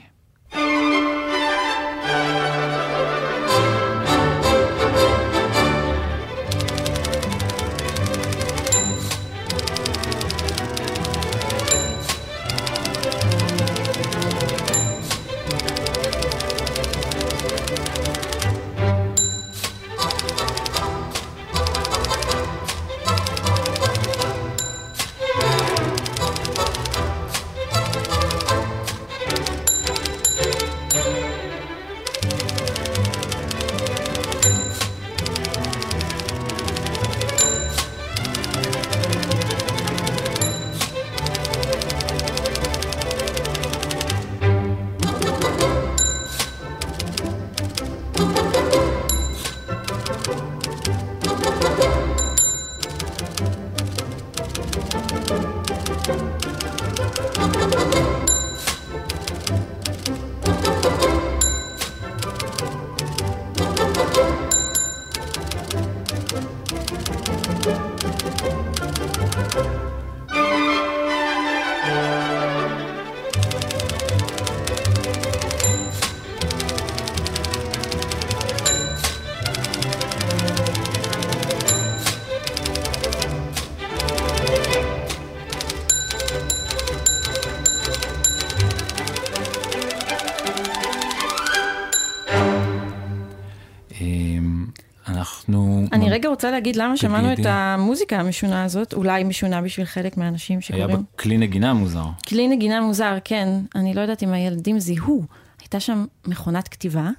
אני רגע רוצה להגיד למה שמענו את המוזיקה המשונה הזאת, אולי משונה בשביל חלק מהאנשים שקוראים. היה בכלי נגינה מוזר. כלי נגינה מוזר, כן. אני לא יודעת אם הילדים זיהו. הייתה שם מכונת כתיבה,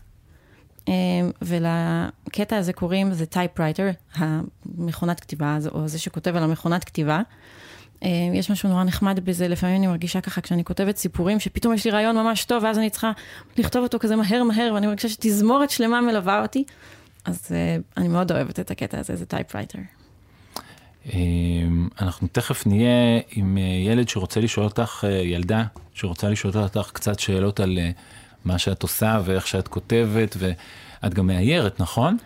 ולקטע הזה קוראים זה typewriter, המכונת כתיבה, או זה שכותב על המכונת כתיבה. יש משהו נורא נחמד בזה, לפעמים אני מרגישה ככה כשאני כותבת סיפורים, שפתאום יש לי רעיון ממש טוב, ואז אני צריכה לכתוב אותו כזה מהר מהר, ואני מרגישה שתזמורת שלמה מלווה אותי. אז אני מאוד אוהבת את הקטע הזה, זה טייפרייטר. אנחנו תכף נהיה עם ילד שרוצה לשאול אותך, ילדה שרוצה לשאול אותך קצת שאלות על מה שאת עושה ואיך שאת כותבת, ואת גם מאיירת, נכון?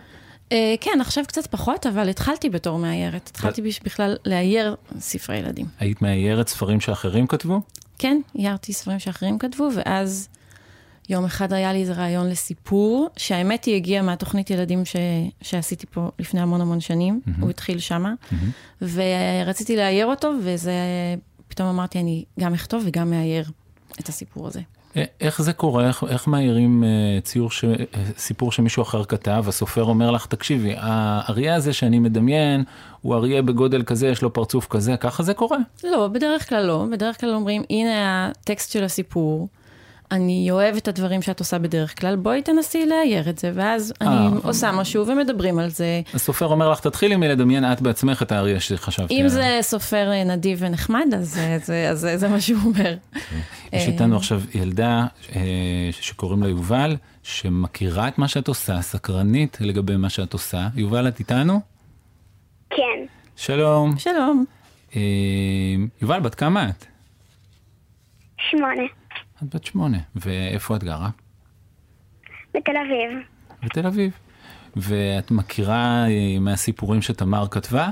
כן, עכשיו קצת פחות, אבל התחלתי בתור מאיירת. התחלתי בכלל לאייר ספרי ילדים. היית מאיירת ספרים שאחרים כתבו? כן, איירתי ספרים שאחרים כתבו, ואז... יום אחד היה לי איזה רעיון לסיפור, שהאמת היא הגיעה מהתוכנית ילדים שעשיתי פה לפני המון המון שנים, הוא התחיל שמה, ורציתי לאייר אותו, וזה, פתאום אמרתי, אני גם אכתוב וגם מאייר את הסיפור הזה. איך זה קורה? איך מאיירים סיפור שמישהו אחר כתב? הסופר אומר לך, תקשיבי, האריה הזה שאני מדמיין, הוא אריה בגודל כזה, יש לו פרצוף כזה, ככה זה קורה? לא, בדרך כלל לא. בדרך כלל אומרים, הנה הטקסט של הסיפור, אני אוהב את הדברים שאת עושה בדרך כלל, בואי תנסי להייר את זה, ואז אני עושה משהו ומדברים על זה. הסופר אומר לך, תתחילי מלדמיין את בעצמך את האריה שחשבת. אם זה סופר נדיב ונחמד, אז זה מה שהוא אומר. יש איתנו עכשיו ילדה שקוראים לה יובל, שמכירה את מה שאת עושה, סקרנית לגבי מה שאת עושה. יובל, את איתנו? כן. שלום. שלום. יובל, בת כמה את? 8. את בת 8. ואיפה את גרה? בתל אביב. בתל אביב. ואת מכירה מהסיפורים שתמר כתבה?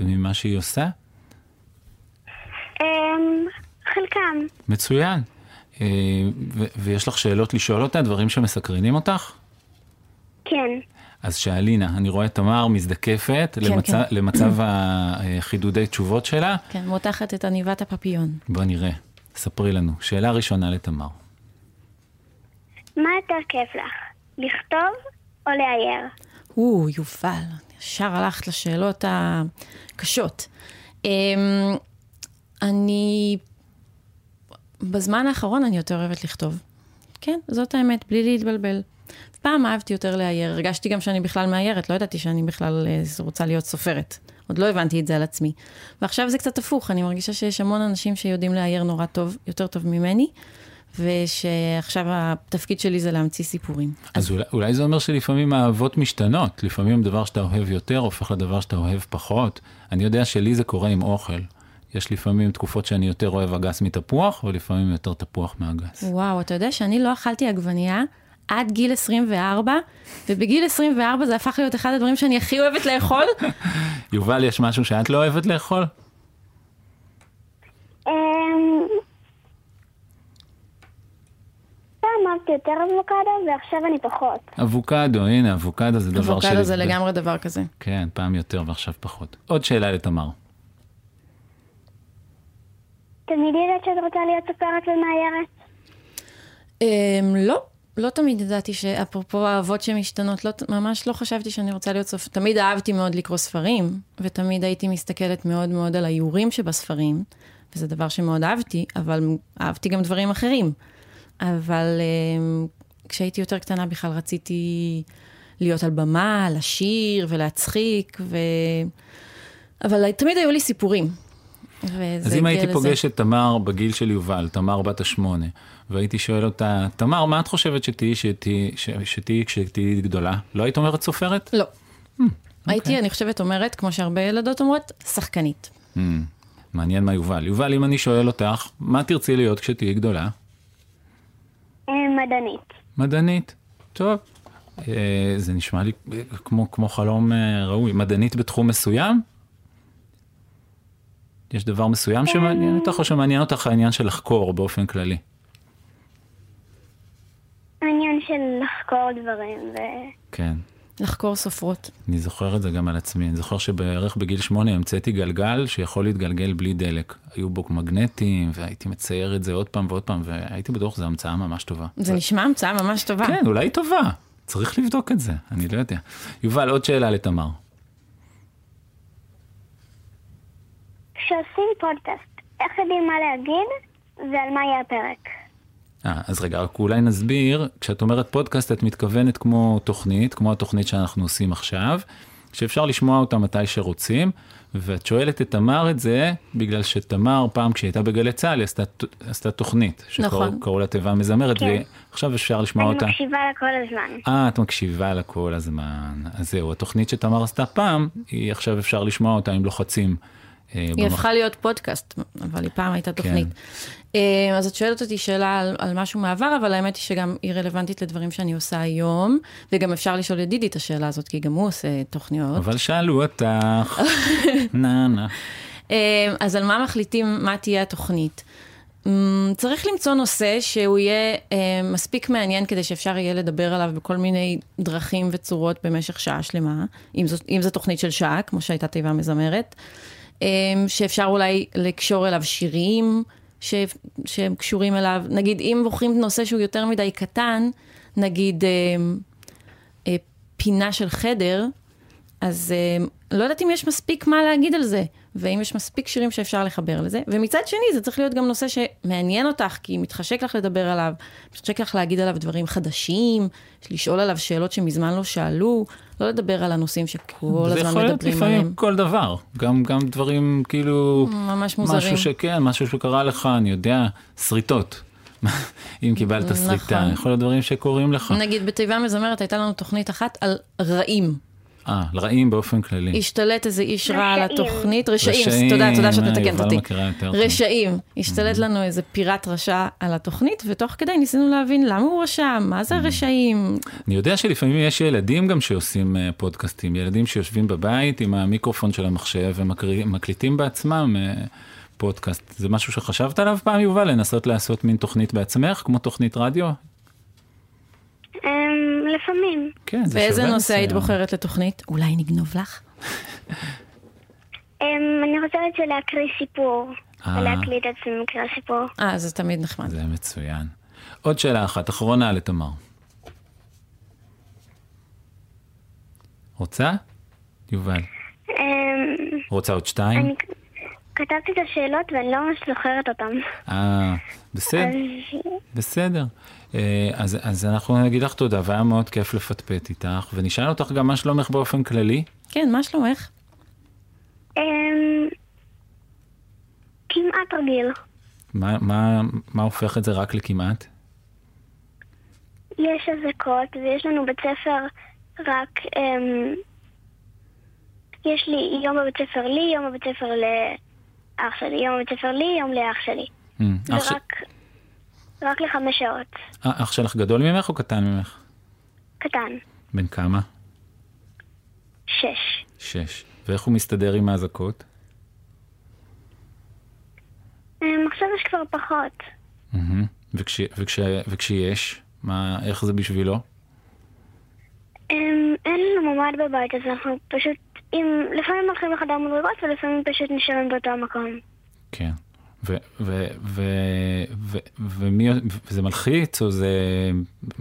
וממה שהיא עושה? וולקאם. מצוין. ויש לך שאלות לשאול אותה, דברים שמסקרנים אותך? כן. אז שאלינה, אני רואה תמר מזדקפת למצב החידודי תשובות שלה. כן, מותחת את עניבת הפפיון. בוא נראה, ספרי לנו. שאלה ראשונה לתמר. מה יותר כיף לך? לכתוב או לאייר? יובל, ישר הלכת לשאלות הקשות. אני, בזמן האחרון אני יותר אוהבת לכתוב. כן, זאת האמת, בלי להתבלבל. פעם אהבתי יותר לאייר, הרגשתי גם שאני בכלל מאיירת, לא ידעתי שאני בכלל רוצה להיות סופרת, עוד לא הבנתי את זה על עצמי. ועכשיו זה קצת הפוך, אני מרגישה שיש המון אנשים שיודעים לאייר נורא טוב, יותר טוב ממני, ושעכשיו התפקיד שלי זה להמציא סיפורים. אז אולי זה אומר שלפעמים האהבות משתנות, לפעמים דבר שאתה אוהב יותר הופך לדבר שאתה אוהב פחות. אני יודע שלי זה קורה עם אוכל. יש לפעמים תקופות שאני יותר אוהב אגס מתפוח, ולפעמים יותר תפוח מאגס. וואו, אתה יודע שאני לא אכלתי עגבנייה עד גיל 24, ובגיל 24 זה הפך להיות אחד הדברים שאני הכי אוהבת לאכול. יובל, יש משהו שאת לא אוהבת לאכול? פעם אהבתי יותר אבוקדו, ועכשיו אני פחות. אבוקדו, הנה, אבוקדו זה דבר שלי. אבוקדו זה לגמרי דבר כזה. כן, פעם יותר ועכשיו פחות. עוד שאלה לתמר. תמיד ידעת שאת רוצה להיות סופרת ומאיירת? לא. לא תמיד ידעתי שאפרופו האהבות שמשתנות, ממש לא חשבתי שאני רוצה להיות סופרת. תמיד אהבתי מאוד לקרוא ספרים, ותמיד הייתי מסתכלת מאוד מאוד על האיורים שבספרים, וזה דבר שמאוד אהבתי, אבל אהבתי גם דברים אחרים. אבל כשהייתי יותר קטנה בכלל רציתי להיות על במה, לשיר ולהצחיק, אבל תמיד היו לי סיפורים. אז אם הייתי פוגש את תמר בגיל של יובל, תמר בת 8, והייתי שואל אותה, תמר, מה את חושבת שתהיי כשתהיי גדולה? לא היית אומרת סופרת? לא. הייתי, אני חושבת, אומרת, כמו שהרבה ילדות אומרות, שחקנית. מעניין מה יובל. יובל, אם אני שואל אותך, מה תרצי להיות כשתהיי גדולה? מדענית. מדענית. טוב. זה נשמע לי כמו חלום ראוי. מדענית בתחום מסוים? יש דבר מסוים שמעניין אותך, או שמעניין אותך העניין של לחקור באופן כללי? העניין של לחקור דברים. כן. לחקור סופרות. אני זוכר את זה גם על עצמי. אני זוכר שבערך בגיל 8 המצאתי גלגל שיכול להתגלגל בלי דלק. היו בו מגנטים, והייתי מצייר את זה עוד פעם ועוד פעם, והייתי בטוח שזו המצאה ממש טובה. זה נשמע המצאה ממש טובה. כן, אולי טובה. צריך לבדוק את זה. אני לא יודע. יובל, עוד שאלה לתמר. כשעושים פודקאסט, איך יודעים מה להגיד ועל מה יהיה הפרק? אז רגע, רק אולי נסביר, כשאת אומרת פודקאסט, את מתכוונת כמו תוכנית, כמו התוכנית שאנחנו עושים עכשיו, שאפשר לשמוע אותה מתי שרוצים, ואת שואלת את תמר את זה, בגלל שתמר פעם כשהייתה בגלי צהל, עשתה תוכנית, שקראו לה תיבה מזמרת, ועכשיו אפשר לשמוע אותה. אני מקשיבה לה כל הזמן. את מקשיבה לה כל הזמן. אז זהו, התוכנית שתמר עשתה פעם, היא עכשיו אפשר לשמוע אותה עם לוחצים. היא הפכה להיות פודקאסט, אבל היא פעם הייתה תוכנית. אז את שואלת אותי שאלה על משהו מעבר, אבל האמת היא שגם היא רלוונטית לדברים שאני עושה היום, וגם אפשר לשאול את דידי את השאלה הזאת, כי גם הוא עושה תוכניות. אבל שאלו אותך. אז על מה מחליטים, מה תהיה התוכנית? צריך למצוא נושא שהוא יהיה מספיק מעניין, כדי שאפשר יהיה לדבר עליו בכל מיני דרכים וצורות במשך שעה שלמה, אם זו תוכנית של שעה, כמו שהייתה תיבה מזמרת. שאפשר אולי לקשור אליו שירים שהם קשורים אליו, נגיד אם בוחרים נושא שהוא יותר מדי קטן, נגיד פינה של חדר, אז לא יודעת אם יש מספיק מה להגיד על זה, ואם יש מספיק שירים שאפשר לחבר לזה, ומצד שני זה צריך להיות גם נושא שמעניין אותך, כי מתחשק לך לדבר עליו, מתחשק לך להגיד עליו דברים חדשים, לשאול עליו שאלות שמזמן לא שאלו, לא לדבר על הנושאים שכל הזמן מדברים עליהם. זה יכול להיות לפעמים כל דבר, גם דברים כאילו ממש מוזרים. משהו שקרה לך, אני יודע, שריטות. אם קיבלת שריטה, יכול להיות דברים שקורים לך. נגיד בתיבה מזמרת הייתה לנו תוכנית אחת על רעים. רעים באופן כללי. השתלט איזה איש רע על התוכנית. רשעים. תודה שאת מתקנת אותי. רשעים. השתלט לנו איזה פיראט רשע על התוכנית, ותוך כדי ניסינו להבין למה הוא רשע, מה זה רשעים. אני יודע שלפעמים יש ילדים גם שעושים פודקאסטים, ילדים שיושבים בבית עם המיקרופון של המחשב, ומקליטים בעצמם פודקאסט. זה משהו שחשבת עליו פעם, יובל, לנסות לעשות מין תוכנית בעצמך, כמו תוכנית רדיו? לפעמים. כן, זה שווה. ואיזה נושא היית בוחרת לתוכנית? אולי נגנוב לך? אני רוצה את זה להקריא סיפור. ולהקליד את זה מקריא סיפור. זה תמיד נחמד. זה מצוין. עוד שאלה אחת, אחרונה לתמר. רוצה? יובל. רוצה עוד שתיים? אני כתבתי את השאלות ואני לא ממש זוכרת אותן. בסדר. בסדר. אז אנחנו נגיד לך תודה, והיה מאוד כיף לפטפט איתך, ונשאל אותך גם מה שלומך באופן כללי. כן, מה שלומך? כמעט רגיל. מה הופך את זה רק לכמעט? יש הזקות, ויש לנו בית ספר רק... יש לי יום בבית ספר לי, יום בבית ספר לאח שלי, יום בבית ספר לי, יום לאח שלי. ורק ל5 שעות. אח שלך גדול ממך או קטן ממך? קטן. בן כמה? 6. ואיך הוא מסתדר עם האזעקות? עכשיו יש כבר פחות. וכשיש, איך זה בשבילו? אין לנו ממ"ד בבית, אז אנחנו פשוט לפעמים הולכים לחדר מדרגות ולפעמים פשוט נשארים באותו המקום. כן. וזה מלחיץ, או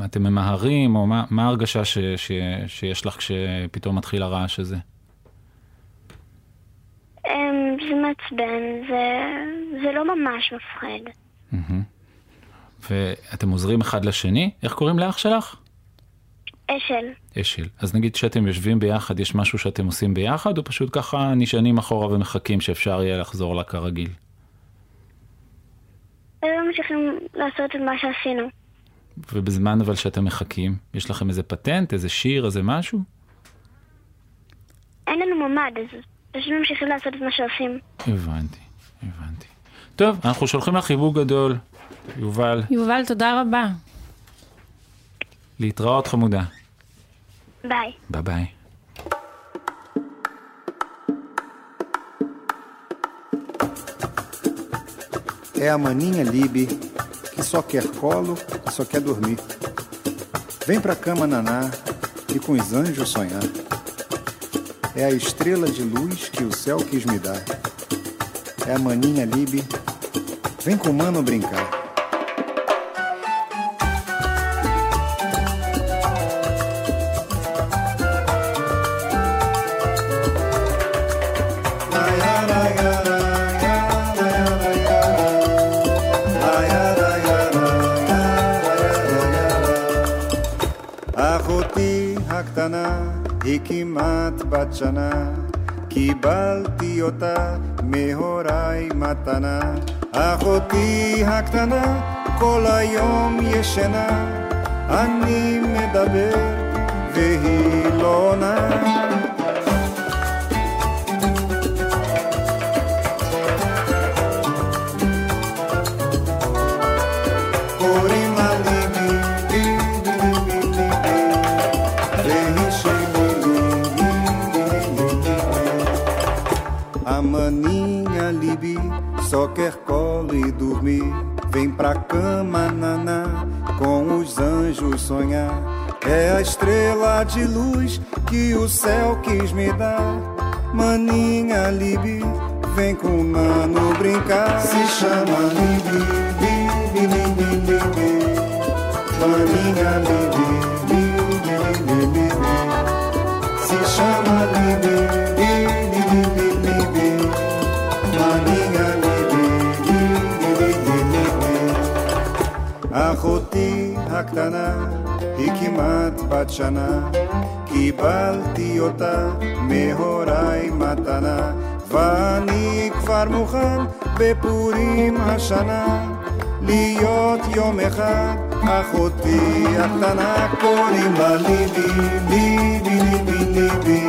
אתם ממהרים, או מה ההרגשה שיש לך כשפתאום מתחיל הרעש הזה? זה מעצבן, זה לא ממש מפחד. ואתם עוזרים אחד לשני? איך קוראים לאח שלך? אשל. אז נגיד שאתם יושבים ביחד, יש משהו שאתם עושים ביחד, או פשוט ככה נשענים אחורה ומחכים שאפשר יהיה לחזור לה כרגיל? היום צריכים לעשות את מה שעשינו. ובזמן אבל שאתם מחכים, יש לכם איזה פטנט, איזה שיר, איזה משהו? אין לנו ממד, אז פשוט ממשיכים לעשות את מה שעושים. הבנתי. טוב, אנחנו שולחים לך חיבוק גדול, יובל. יובל, תודה רבה. להתראות, חמודה. ביי. ביי. É a maninha Libi, que só quer colo e só quer dormir. Vem pra cama, naná, e com os anjos sonhar. É a estrela de luz que o céu quis me dar. É a maninha Libi, vem com o mano brincar. היא כמעט בת שנה, קיבלתי אותה מהוריי מתנה. אחותי הקטנה כל היום ישנה, אני מדבר והיא לא עונה. Maninha Libi só quer colo e dormir. Vem pra cama, naná, com os anjos sonhar. É a estrela de luz que o céu quis me dar. Maninha Libi, vem com o mano brincar. Se chama Libi, Libi, Libi, Libi. Maninha Libi, Libi, Libi, Libi. Se chama Libi. אחותי הקטנה היא כמעט בת שנה, קיבלתי אותה מהוריי מתנה, ואני כבר מוכן בפורים השנה להיות יום אחד אחותי הקטנה. קוראים לה ליבי, ליבי, ליבי, ליבי,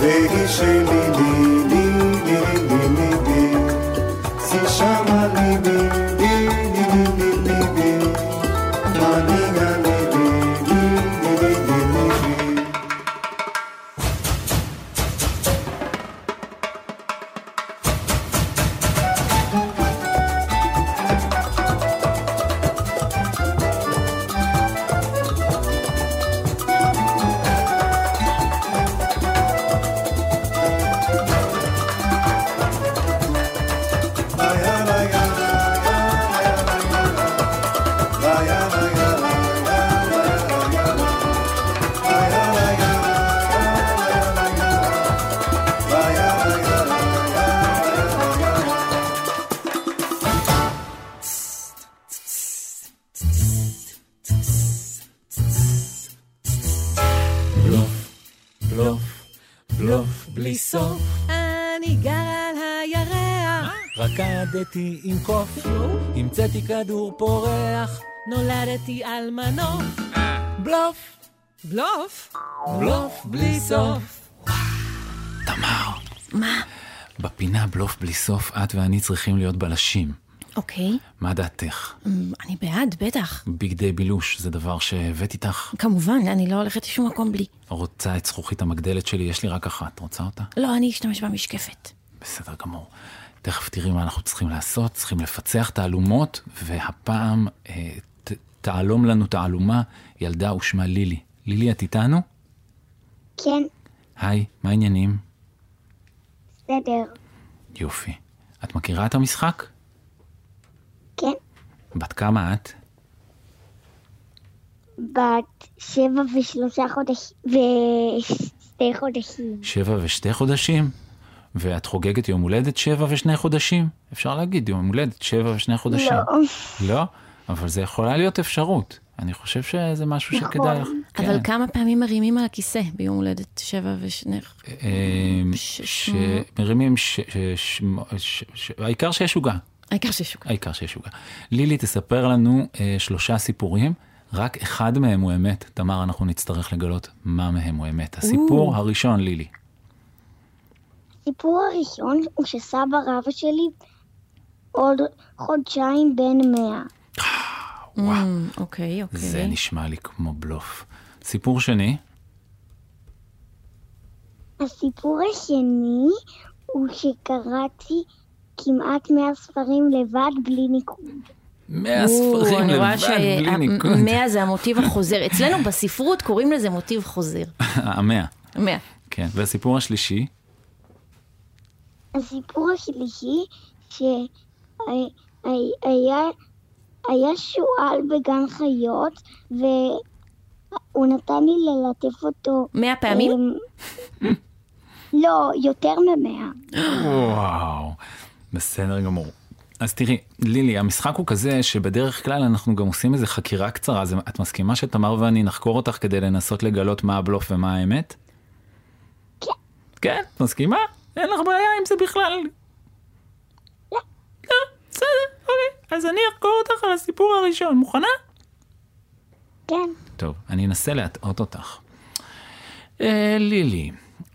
והיא שלי, ליבי, ליבי, ליבי, ששמה ליבי. בלוף, בלוף בלי סוף. אני גר על הירח, רקדתי עם קוף, המצאתי כדור פורח, נולדתי על מנוף. בלוף, בלוף, בלוף בלי סוף. תמר, מה? בפינה בלוף בלי סוף את ואני צריכים להיות בלשים. אוקיי. מה דעתך? אני בעד, בטח. בגדי בילוש, זה דבר שהבאת איתך? כמובן, אני לא הולכת לשום מקום בלי. רוצה את זכוכית המגדלת שלי? יש לי רק אחת, רוצה אותה? לא, אני אשתמש במשקפת. בסדר גמור. תכף תראי מה אנחנו צריכים לעשות, צריכים לפצח תעלומות, והפעם תעלום לנו תעלומה, ילדה ושמה לילי. לילי, את איתנו? כן. היי, מה העניינים? בסדר. יופי. את מכירה את המשחק? כן. בת כמה את? בת 7 ו2 חודשים. 7 ו2 חודשים? ואת חוגגת יום הולדת 7 ו2 חודשים? אפשר להגיד יום הולדת 7 ו2 חודשים. לא. לא? אבל זה יכולה להיות אפשרות. אני חושב שזה משהו נכון. שכדאי לך. אבל כן. כמה פעמים מרימים על הכיסא ביום הולדת 7 ו2? מרימים... העיקר שיש שוגה. העיקר שיש שוגה. העיקר שיש שוגה. לילי, תספר לנו 3 סיפורים, רק אחד מהם הוא אמת. תמר, אנחנו נצטרך לגלות מה מהם הוא אמת. הסיפור הראשון, לילי. הסיפור הראשון הוא שסבא רבא שלי עוד 2 חודשים בן 100. וואו. אוקיי, אוקיי. זה נשמע לי כמו בלוף. סיפור שני? הסיפור השני הוא שקראתי כמעט 100 ספרים לבד בלי ניקוד. 100 ספרים לבד בלי ניקוד. 100 זה המוטיב החוזר. אצלנו בספרות קוראים לזה מוטיב חוזר. 100. כן. והסיפור השלישי? הסיפור השלישי שהיה שואל בגן חיות והוא נתן לי ללטף אותו. 100 פעמים? לא, יותר מ100. וואו. בסדר גמור. אז תראי, לילי, המשחק הוא כזה שבדרך כלל אנחנו גם עושים איזו חקירה קצרה. אז את מסכימה שתמר ואני נחקור אותך כדי לנסות לגלות מה הבלוף ומה האמת? כן. כן? מסכימה? אין לך בעיה עם זה בכלל? לא. לא, בסדר, אוקיי. אז אני אחקור אותך על הסיפור הראשון. מוכנה? כן. טוב, אני אנסה להטעות אותך. לילי,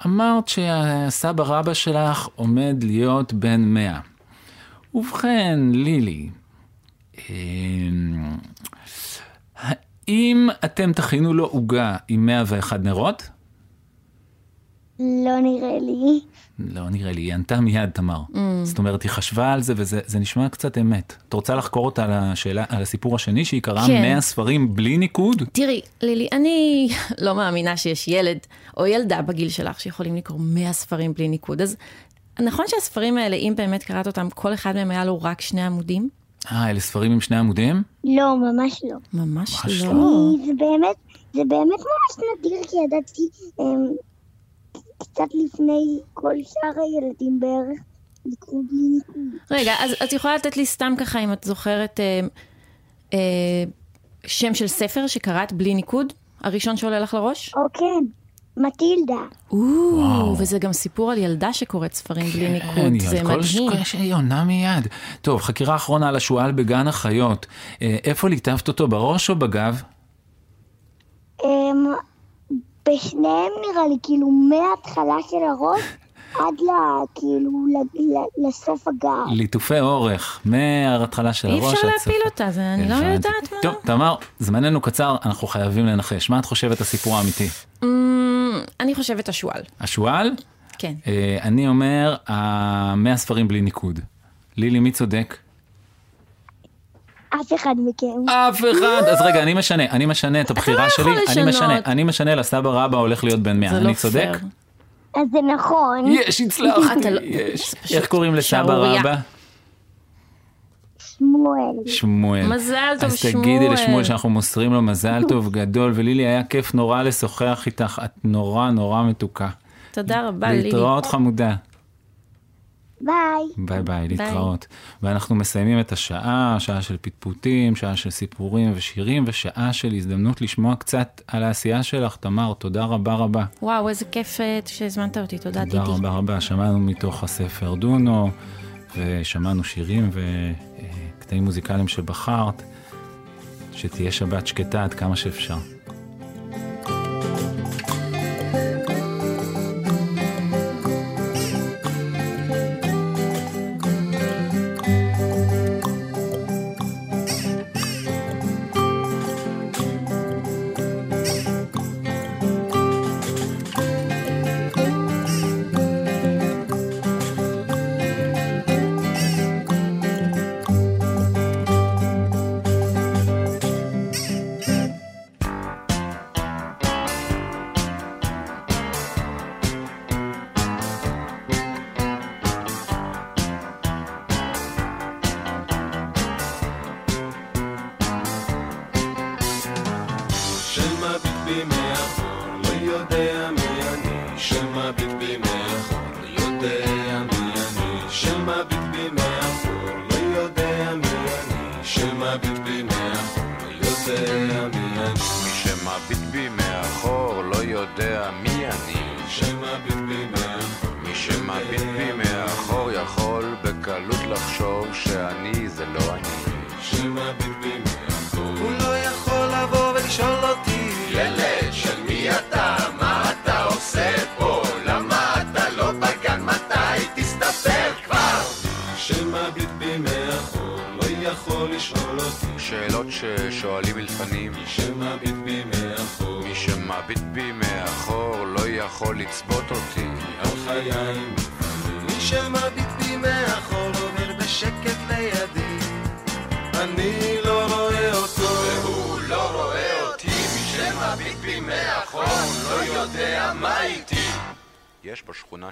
אמרת שהסבא רבא שלך עומד להיות בן 100. ובכן, לילי, האם אתם תכינו לו עוגה עם 101 נרות? לא נראה לי. לא נראה לי, היא ענתה מיד, תמר. זאת אומרת, היא חשבה על זה, וזה נשמע קצת אמת. את רוצה לחקור אותה על השאלה, על הסיפור השני, שהיא קראה 100 ספרים בלי ניקוד? תראי, לילי, אני לא מאמינה שיש ילד או ילדה בגיל שלך שיכולים לקרוא 100 ספרים בלי ניקוד. אז נכון שהספרים האלה, אם באמת קראת אותם, כל אחד מהם היה לו רק 2 עמודים? אלה ספרים עם 2 עמודים? לא, ממש לא. ממש לא. זה באמת ממש נדיר, כי ידעתי... קצת לפני כל שאר הילדים בערך לקרוא בלי ניקוד. רגע, אז את יכולה לתת לי סתם ככה, אם את זוכרת שם של ספר שקראת בלי ניקוד? הראשון שעולה לך לראש? כן, מטילדה. וזה גם סיפור על ילדה שקוראת ספרים בלי ניקוד. זה מדהים. היא עונה מיד. טוב, חקירה אחרונה על השואל בגן החיות. איפה ליטפת אותו, בראש או בגב? בשניהם נראה לי, כאילו, מההתחלה של הראש עד לסוף הגב. ליטופי אורך, מההתחלה של הראש. אי אפשר להפיל אותה, אני לא יודעת מה. טוב, תמר, זמננו קצר, אנחנו חייבים לנחש. מה את חושבת הסיפור האמיתי? אני חושבת השואל. השואל? כן. אני אומר, 100 ספרים בלי ניקוד. לילי, מי צודק? אף אחד מכם. אף אחד. אז רגע, אני משנה את הבחירה שלי. אני משנה לסבא רבא הולך להיות בן 100. אני צודק? אז זה נכון. יש, הצלחתי. איך קוראים לסבא רבא? שמואל. שמואל. מזל טוב, שמואל. אז תגידי לשמואל שאנחנו מוסרים לו מזל טוב גדול. ולילי, היה כיף נורא לשוחח איתך. את נורא מתוקה. תודה רבה, לילי. להתראות, חמודה. ביי. ביי ביי, להתראות. ואנחנו מסיימים את השעה, שעה של פטפוטים, שעה של סיפורים ושירים, ושעה של הזדמנות לשמוע קצת על העשייה שלך. תמר, תודה רבה רבה. וואו, איזה כיף שהזמנת אותי, תודה דידי. תודה רבה רבה, שמענו מתוך הספר דונו, ושמענו שירים וקטעים מוזיקליים שבחרת, שתהיה שבת שקטה עד כמה שאפשר.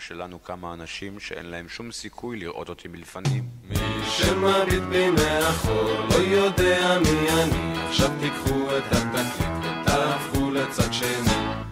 שלנו כמה אנשים שאין להם שום סיכוי לראות אותי מלפנים. מי שמביט בי מאחור לא יודע מי אני, עכשיו תיקחו את התקליט ותהפכו לצד שני.